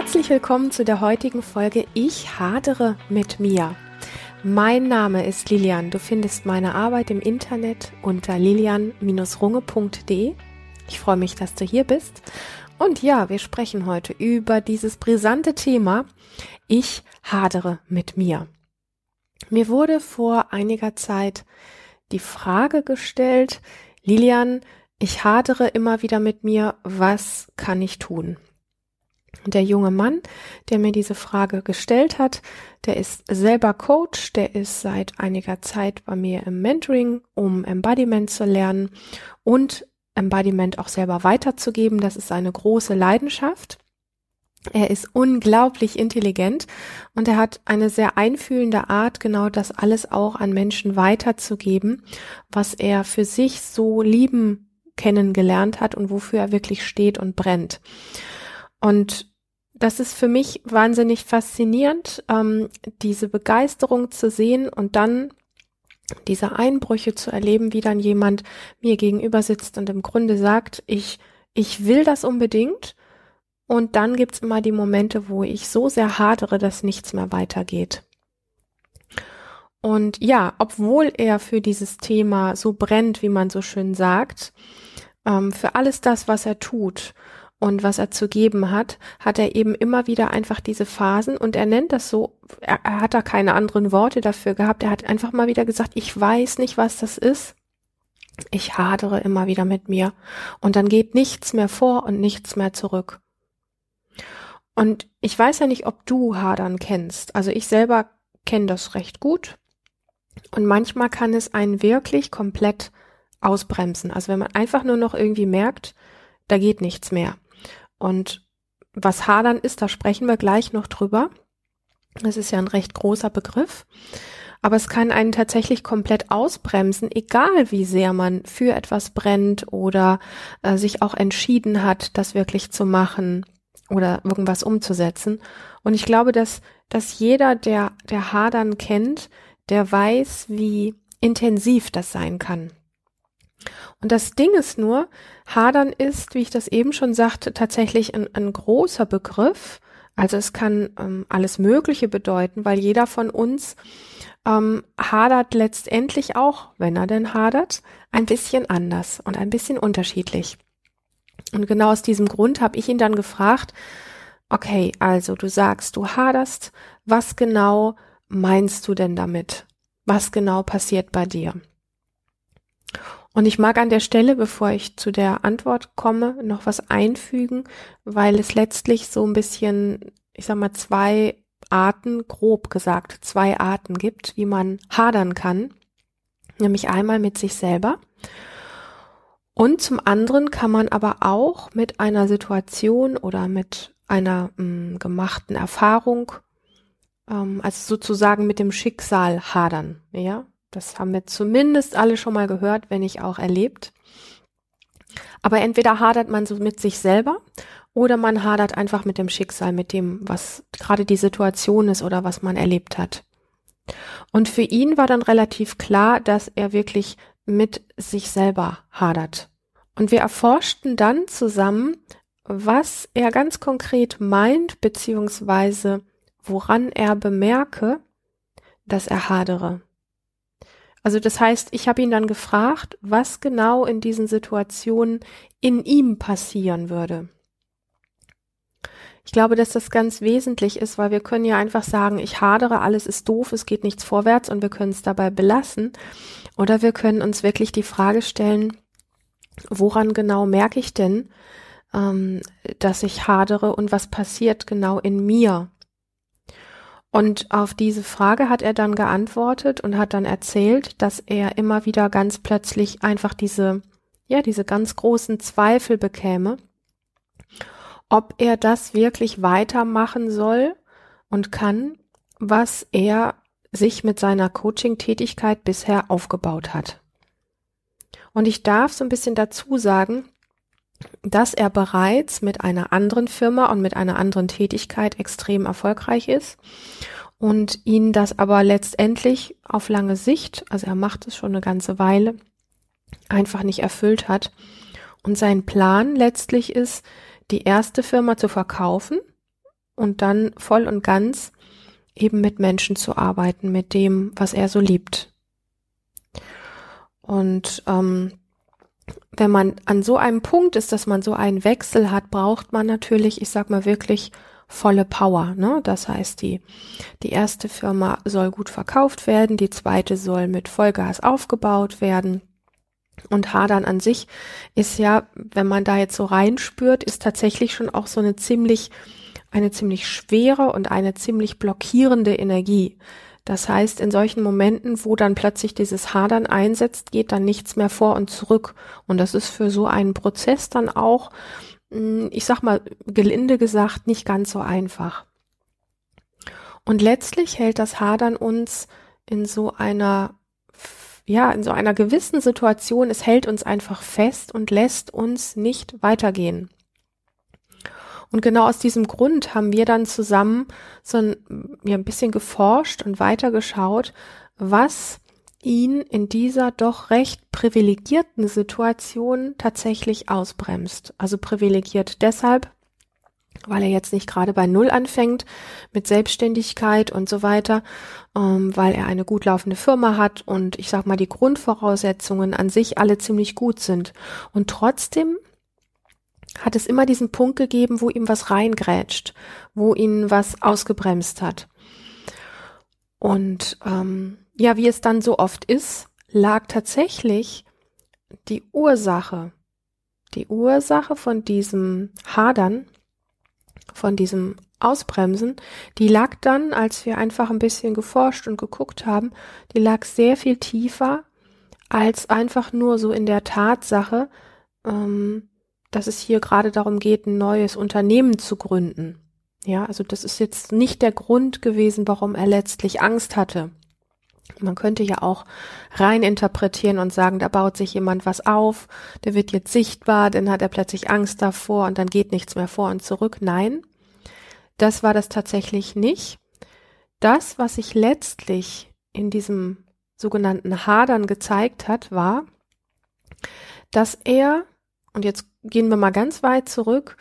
Herzlich willkommen zu der heutigen Folge Ich hadere mit mir. Mein Name ist Lilian. Du findest meine Arbeit im Internet unter lilian-runge.de. Ich freue mich, dass du hier bist. Und ja, wir sprechen heute über dieses brisante Thema Ich hadere mit mir. Mir wurde vor einiger Zeit die Frage gestellt, Lilian, ich hadere immer wieder mit mir, was kann ich tun? Und der junge Mann, der mir diese Frage gestellt hat, der ist selber Coach, der ist seit einiger Zeit bei mir im Mentoring, um Embodiment zu lernen und Embodiment auch selber weiterzugeben. Das ist eine große Leidenschaft. Er ist unglaublich intelligent und er hat eine sehr einfühlende Art, genau das alles auch an Menschen weiterzugeben, was er für sich so lieben kennengelernt hat und wofür er wirklich steht und brennt. Und das ist für mich wahnsinnig faszinierend, diese Begeisterung zu sehen und dann diese Einbrüche zu erleben, wie dann jemand mir gegenüber sitzt und im Grunde sagt, ich will das unbedingt. Und dann gibt's immer die Momente, wo ich so sehr hadere, dass nichts mehr weitergeht. Und ja, obwohl er für dieses Thema so brennt, wie man so schön sagt, für alles das, was er tut und was er zu geben hat, hat er eben immer wieder einfach diese Phasen und er nennt das so, er hat da keine anderen Worte dafür gehabt, er hat einfach mal wieder gesagt, ich weiß nicht, was das ist. Ich hadere immer wieder mit mir und dann geht nichts mehr vor und nichts mehr zurück. Und ich weiß ja nicht, ob du Hadern kennst. Also ich selber kenne das recht gut. Und manchmal kann es einen wirklich komplett ausbremsen. Also wenn man einfach nur noch irgendwie merkt, da geht nichts mehr. Und was Hadern ist, da sprechen wir gleich noch drüber. Das ist ja ein recht großer Begriff. Aber es kann einen tatsächlich komplett ausbremsen, egal wie sehr man für etwas brennt oder sich auch entschieden hat, das wirklich zu machen oder irgendwas umzusetzen. Und ich glaube, dass jeder, der Hadern kennt, der weiß, wie intensiv das sein kann. Und das Ding ist nur, Hadern ist, wie ich das eben schon sagte, tatsächlich ein großer Begriff. Also es kann alles Mögliche bedeuten, weil jeder von uns hadert letztendlich auch, wenn er denn hadert, ein bisschen anders und ein bisschen unterschiedlich. Und genau aus diesem Grund habe ich ihn dann gefragt, okay, also du sagst, du haderst, was genau meinst du denn damit? Was genau passiert bei dir? Und ich mag an der Stelle, bevor ich zu der Antwort komme, noch was einfügen, weil es letztlich so ein bisschen, ich sag mal, zwei Arten gibt, wie man hadern kann. Nämlich einmal mit sich selber. Und zum anderen kann man aber auch mit einer Situation oder mit einer gemachten Erfahrung, also sozusagen mit dem Schicksal hadern. Ja, das haben wir zumindest alle schon mal gehört, wenn nicht auch erlebt. Aber entweder hadert man so mit sich selber oder man hadert einfach mit dem Schicksal, mit dem, was gerade die Situation ist oder was man erlebt hat. Und für ihn war dann relativ klar, dass er wirklich mit sich selber hadert. Und wir erforschten dann zusammen, was er ganz konkret meint, beziehungsweise woran er bemerke, dass er hadere. Also das heißt, ich habe ihn dann gefragt, was genau in diesen Situationen in ihm passieren würde. Ich glaube, dass das ganz wesentlich ist, weil wir können ja einfach sagen, ich hadere, alles ist doof, es geht nichts vorwärts und wir können es dabei belassen. Oder wir können uns wirklich die Frage stellen, woran genau merke ich denn, dass ich hadere und was passiert genau in mir? Und auf diese Frage hat er dann geantwortet und hat dann erzählt, dass er immer wieder ganz plötzlich einfach diese ganz großen Zweifel bekäme, ob er das wirklich weitermachen soll und kann, was er sich mit seiner Coaching-Tätigkeit bisher aufgebaut hat. Und ich darf so ein bisschen dazu sagen, dass er bereits mit einer anderen Firma und mit einer anderen Tätigkeit extrem erfolgreich ist und ihn das aber letztendlich auf lange Sicht, also er macht es schon eine ganze Weile, einfach nicht erfüllt hat. Und sein Plan letztlich ist, die erste Firma zu verkaufen und dann voll und ganz eben mit Menschen zu arbeiten, mit dem, was er so liebt. Und wenn man an so einem Punkt ist, dass man so einen Wechsel hat, braucht man natürlich, ich sag mal wirklich, volle Power, ne? Das heißt, die erste Firma soll gut verkauft werden, die zweite soll mit Vollgas aufgebaut werden. Und Hadern an sich ist ja, wenn man da jetzt so reinspürt, ist tatsächlich schon auch so eine ziemlich schwere und eine ziemlich blockierende Energie. Das heißt, in solchen Momenten, wo dann plötzlich dieses Hadern einsetzt, geht dann nichts mehr vor und zurück. Und das ist für so einen Prozess dann auch, ich sag mal, gelinde gesagt, nicht ganz so einfach. Und letztlich hält das Hadern uns in so einer, ja, in so einer gewissen Situation, es hält uns einfach fest und lässt uns nicht weitergehen. Und genau aus diesem Grund haben wir dann zusammen so ein bisschen geforscht und weitergeschaut, was ihn in dieser doch recht privilegierten Situation tatsächlich ausbremst. Also privilegiert deshalb, weil er jetzt nicht gerade bei Null anfängt mit Selbstständigkeit und so weiter, weil er eine gut laufende Firma hat und ich sag mal, die Grundvoraussetzungen an sich alle ziemlich gut sind. Und trotzdem hat es immer diesen Punkt gegeben, wo ihm was reingrätscht, wo ihn was ausgebremst hat. Und ja, wie es dann so oft ist, lag tatsächlich die Ursache von diesem Hadern, von diesem Ausbremsen, die lag dann, als wir einfach ein bisschen geforscht und geguckt haben, die lag sehr viel tiefer als einfach nur so in der Tatsache, dass es hier gerade darum geht, ein neues Unternehmen zu gründen. Ja, also das ist jetzt nicht der Grund gewesen, warum er letztlich Angst hatte. Man könnte ja auch rein interpretieren und sagen, da baut sich jemand was auf, der wird jetzt sichtbar, dann hat er plötzlich Angst davor und dann geht nichts mehr vor und zurück. Nein, das war das tatsächlich nicht. Das, was sich letztlich in diesem sogenannten Hadern gezeigt hat, war, dass er, und jetzt gehen wir mal ganz weit zurück,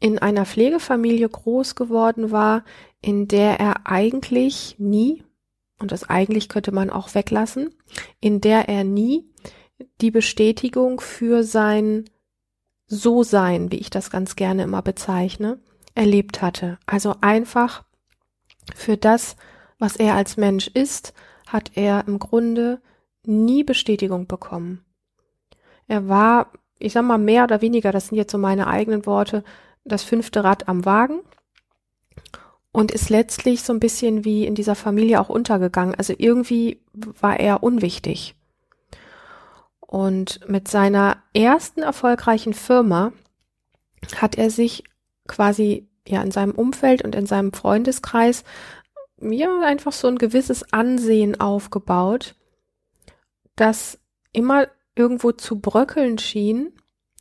in einer Pflegefamilie groß geworden war, in der er eigentlich nie, und das eigentlich könnte man auch weglassen, in der er nie die Bestätigung für sein So-Sein, wie ich das ganz gerne immer bezeichne, erlebt hatte. Also einfach für das, was er als Mensch ist, hat er im Grunde nie Bestätigung bekommen. Er war, ich sag mal, mehr oder weniger, das sind jetzt so meine eigenen Worte, das 5. Rad am Wagen und ist letztlich so ein bisschen wie in dieser Familie auch untergegangen. Also irgendwie war er unwichtig. Und mit seiner ersten erfolgreichen Firma hat er sich quasi ja in seinem Umfeld und in seinem Freundeskreis ja einfach so ein gewisses Ansehen aufgebaut, das immer irgendwo zu bröckeln schien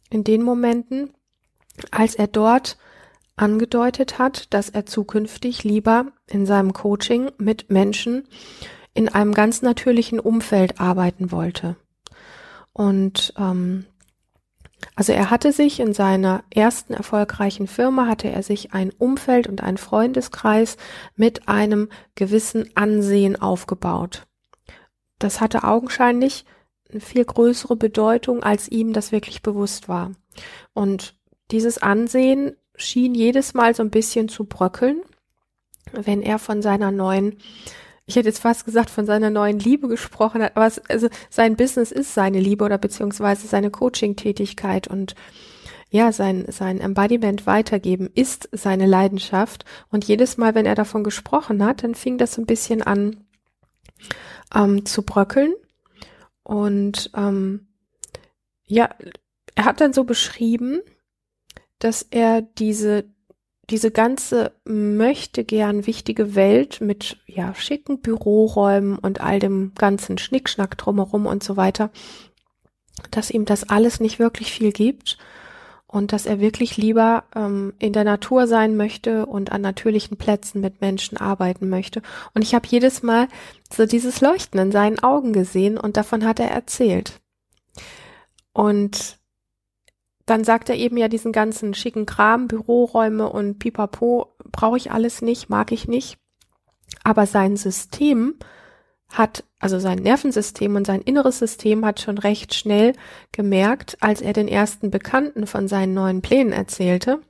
in den Momenten, als er dort angedeutet hat, dass er zukünftig lieber in seinem Coaching mit Menschen in einem ganz natürlichen Umfeld arbeiten wollte. Und also er hatte sich in seiner ersten erfolgreichen Firma, hatte er sich ein Umfeld und einen Freundeskreis mit einem gewissen Ansehen aufgebaut. Das hatte augenscheinlich eine viel größere Bedeutung, als ihm das wirklich bewusst war. Und dieses Ansehen schien jedes Mal so ein bisschen zu bröckeln, wenn er von seiner neuen, ich hätte jetzt fast gesagt, von seiner neuen Liebe gesprochen hat, aber also sein Business ist seine Liebe oder beziehungsweise seine Coaching-Tätigkeit und ja, sein Embodiment weitergeben ist seine Leidenschaft. Und jedes Mal, wenn er davon gesprochen hat, dann fing das so ein bisschen an zu bröckeln. Und ja, er hat dann so beschrieben, dass er diese ganze möchte gern wichtige Welt mit ja schicken Büroräumen und all dem ganzen Schnickschnack drumherum und so weiter, dass ihm das alles nicht wirklich viel gibt und dass er wirklich lieber in der Natur sein möchte und an natürlichen Plätzen mit Menschen arbeiten möchte. Und ich habe jedes Mal so dieses Leuchten in seinen Augen gesehen und davon hat er erzählt. Und dann sagt er eben ja diesen ganzen schicken Kram, Büroräume und Pipapo, brauche ich alles nicht, mag ich nicht. Aber sein System hat, also sein Nervensystem und sein inneres System hat schon recht schnell gemerkt, als er den ersten Bekannten von seinen neuen Plänen erzählte,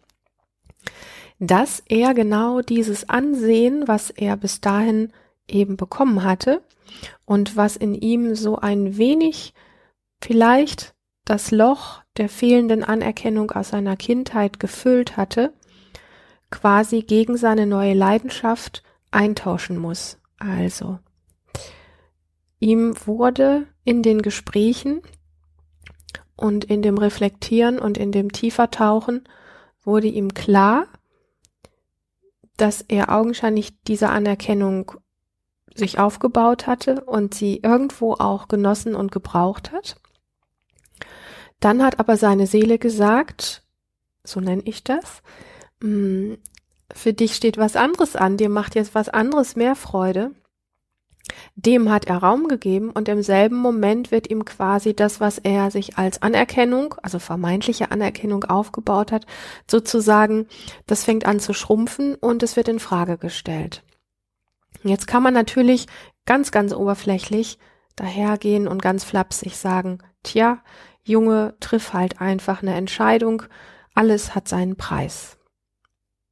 dass er genau dieses Ansehen, was er bis dahin eben bekommen hatte und was in ihm so ein wenig vielleicht das Loch der fehlenden Anerkennung aus seiner Kindheit gefüllt hatte, quasi gegen seine neue Leidenschaft eintauschen muss. Also, ihm wurde in den Gesprächen und in dem Reflektieren und in dem Tiefertauchen wurde ihm klar, dass er augenscheinlich diese Anerkennung sich aufgebaut hatte und sie irgendwo auch genossen und gebraucht hat. Dann hat aber seine Seele gesagt, so nenne ich das, für dich steht was anderes an, dir macht jetzt was anderes mehr Freude. Dem hat er Raum gegeben und im selben Moment wird ihm quasi das, was er sich als Anerkennung, also vermeintliche Anerkennung aufgebaut hat, sozusagen, das fängt an zu schrumpfen und es wird in Frage gestellt. Jetzt kann man natürlich ganz, ganz oberflächlich dahergehen und ganz flapsig sagen, tja, Junge, triff halt einfach eine Entscheidung, alles hat seinen Preis.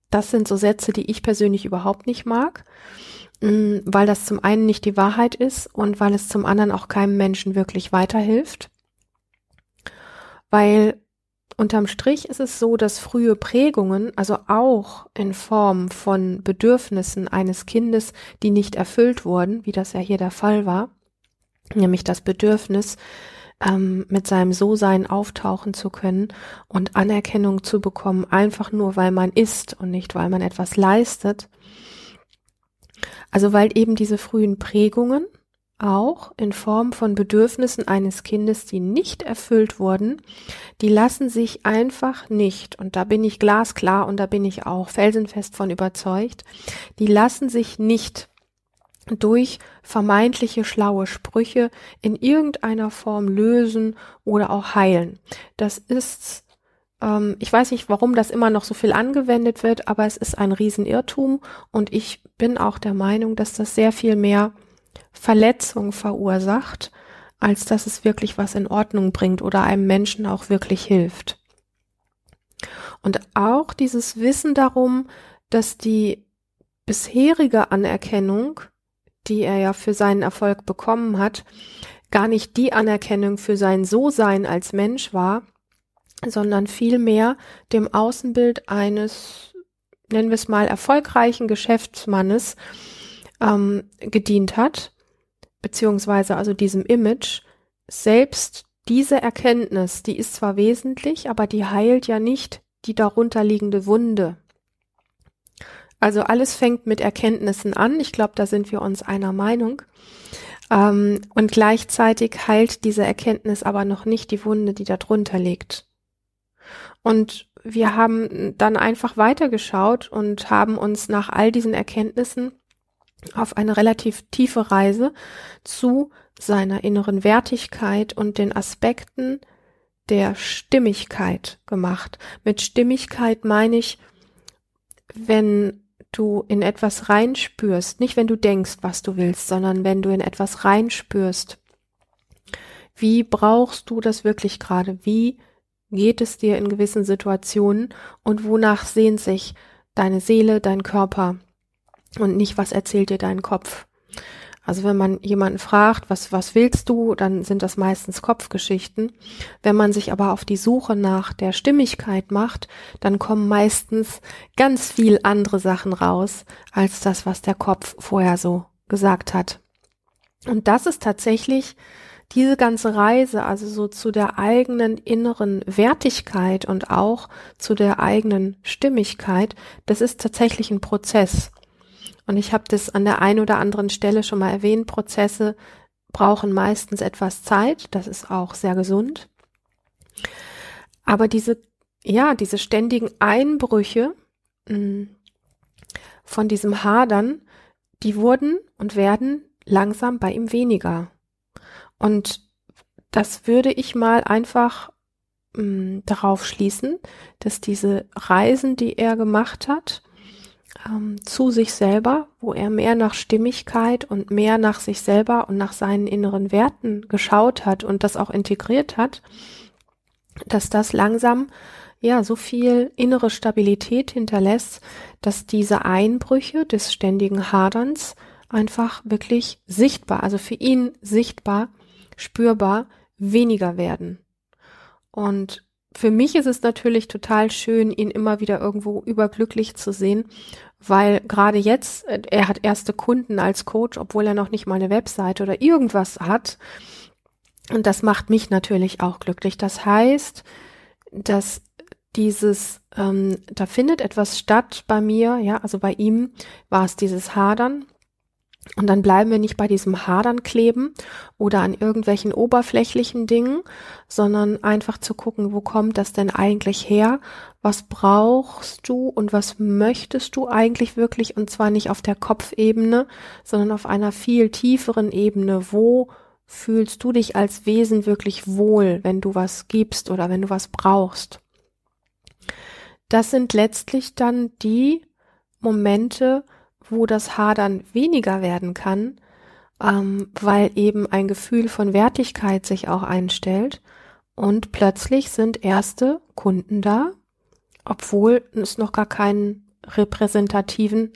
Das sind so Sätze, die ich persönlich überhaupt nicht mag, weil das zum einen nicht die Wahrheit ist und weil es zum anderen auch keinem Menschen wirklich weiterhilft. Weil unterm Strich ist es so, dass frühe Prägungen, also auch in Form von Bedürfnissen eines Kindes, die nicht erfüllt wurden, wie das ja hier der Fall war, nämlich das Bedürfnis, mit seinem So-Sein auftauchen zu können und Anerkennung zu bekommen, einfach nur, weil man ist und nicht, weil man etwas leistet. Also weil eben diese frühen Prägungen auch in Form von Bedürfnissen eines Kindes, die nicht erfüllt wurden, die lassen sich einfach nicht, und da bin ich glasklar und da bin ich auch felsenfest von überzeugt, die lassen sich nicht durch vermeintliche schlaue Sprüche in irgendeiner Form lösen oder auch heilen. Das ist, ich weiß nicht, warum das immer noch so viel angewendet wird, aber es ist ein Riesenirrtum und ich bin auch der Meinung, dass das sehr viel mehr Verletzung verursacht, als dass es wirklich was in Ordnung bringt oder einem Menschen auch wirklich hilft. Und auch dieses Wissen darum, dass die bisherige Anerkennung, die er ja für seinen Erfolg bekommen hat, gar nicht die Anerkennung für sein So-Sein als Mensch war, sondern vielmehr dem Außenbild eines, nennen wir es mal, erfolgreichen Geschäftsmannes gedient hat, beziehungsweise also diesem Image. Selbst diese Erkenntnis, die ist zwar wesentlich, aber die heilt ja nicht die darunter liegende Wunde. Also alles fängt mit Erkenntnissen an. Ich glaube, da sind wir uns einer Meinung. Und gleichzeitig heilt diese Erkenntnis aber noch nicht die Wunde, die da drunter liegt. Und wir haben dann einfach weitergeschaut und haben uns nach all diesen Erkenntnissen auf eine relativ tiefe Reise zu seiner inneren Wertigkeit und den Aspekten der Stimmigkeit gemacht. Mit Stimmigkeit meine ich, wenn du in etwas reinspürst, nicht wenn du denkst, was du willst, sondern wenn du in etwas reinspürst, wie brauchst du das wirklich gerade? Wie geht es dir in gewissen Situationen und wonach sehnt sich deine Seele, dein Körper und nicht, was erzählt dir dein Kopf? Also wenn man jemanden fragt, was willst du, dann sind das meistens Kopfgeschichten. Wenn man sich aber auf die Suche nach der Stimmigkeit macht, dann kommen meistens ganz viel andere Sachen raus, als das, was der Kopf vorher so gesagt hat. Und das ist tatsächlich diese ganze Reise, also so zu der eigenen inneren Wertigkeit und auch zu der eigenen Stimmigkeit, das ist tatsächlich ein Prozess. Und ich habe das an der einen oder anderen Stelle schon mal erwähnt, Prozesse brauchen meistens etwas Zeit, das ist auch sehr gesund. Aber diese ständigen Einbrüche von diesem Hadern, die wurden und werden langsam bei ihm weniger. Und das würde ich mal einfach darauf schließen, dass diese Reisen, die er gemacht hat, zu sich selber, wo er mehr nach Stimmigkeit und mehr nach sich selber und nach seinen inneren Werten geschaut hat und das auch integriert hat, dass das langsam ja so viel innere Stabilität hinterlässt, dass diese Einbrüche des ständigen Haderns einfach wirklich sichtbar, also für ihn sichtbar, spürbar weniger werden. Und für mich ist es natürlich total schön, ihn immer wieder irgendwo überglücklich zu sehen, weil gerade jetzt, er hat erste Kunden als Coach, obwohl er noch nicht mal eine Webseite oder irgendwas hat. Und das macht mich natürlich auch glücklich. Das heißt, dass dieses, da findet etwas statt bei mir, ja, also bei ihm war es dieses Hadern. Und dann bleiben wir nicht bei diesem Hadern kleben oder an irgendwelchen oberflächlichen Dingen, sondern einfach zu gucken, wo kommt das denn eigentlich her? Was brauchst du und was möchtest du eigentlich wirklich? Und zwar nicht auf der Kopfebene, sondern auf einer viel tieferen Ebene. Wo fühlst du dich als Wesen wirklich wohl, wenn du was gibst oder wenn du was brauchst? Das sind letztlich dann die Momente, wo das Hadern weniger werden kann, weil eben ein Gefühl von Wertigkeit sich auch einstellt und plötzlich sind erste Kunden da, obwohl es noch gar kein repräsentatives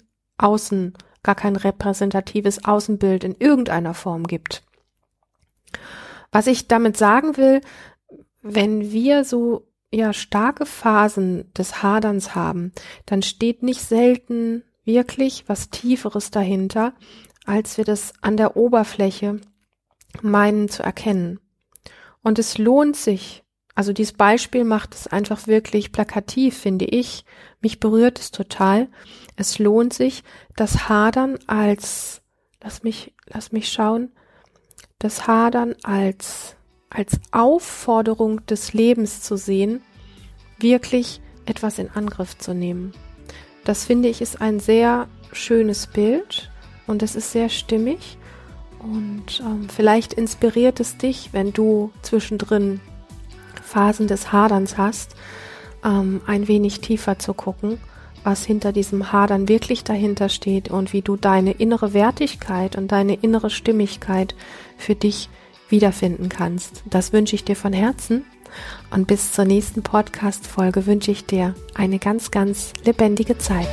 Außenbild in irgendeiner Form gibt. Was ich damit sagen will, wenn wir so ja starke Phasen des Haderns haben, dann steht nicht selten wirklich was Tieferes dahinter, als wir das an der Oberfläche meinen zu erkennen. Und es lohnt sich, also dieses Beispiel macht es einfach wirklich plakativ, finde ich. Mich berührt es total. Es lohnt sich, das Hadern als, lass mich schauen, das Hadern als Aufforderung des Lebens zu sehen, wirklich etwas in Angriff zu nehmen. Das finde ich ist ein sehr schönes Bild und es ist sehr stimmig und vielleicht inspiriert es dich, wenn du zwischendrin Phasen des Haderns hast, ein wenig tiefer zu gucken, was hinter diesem Hadern wirklich dahinter steht und wie du deine innere Wertigkeit und deine innere Stimmigkeit für dich wiederfinden kannst. Das wünsche ich dir von Herzen. Und bis zur nächsten Podcast-Folge wünsche ich dir eine ganz, ganz lebendige Zeit.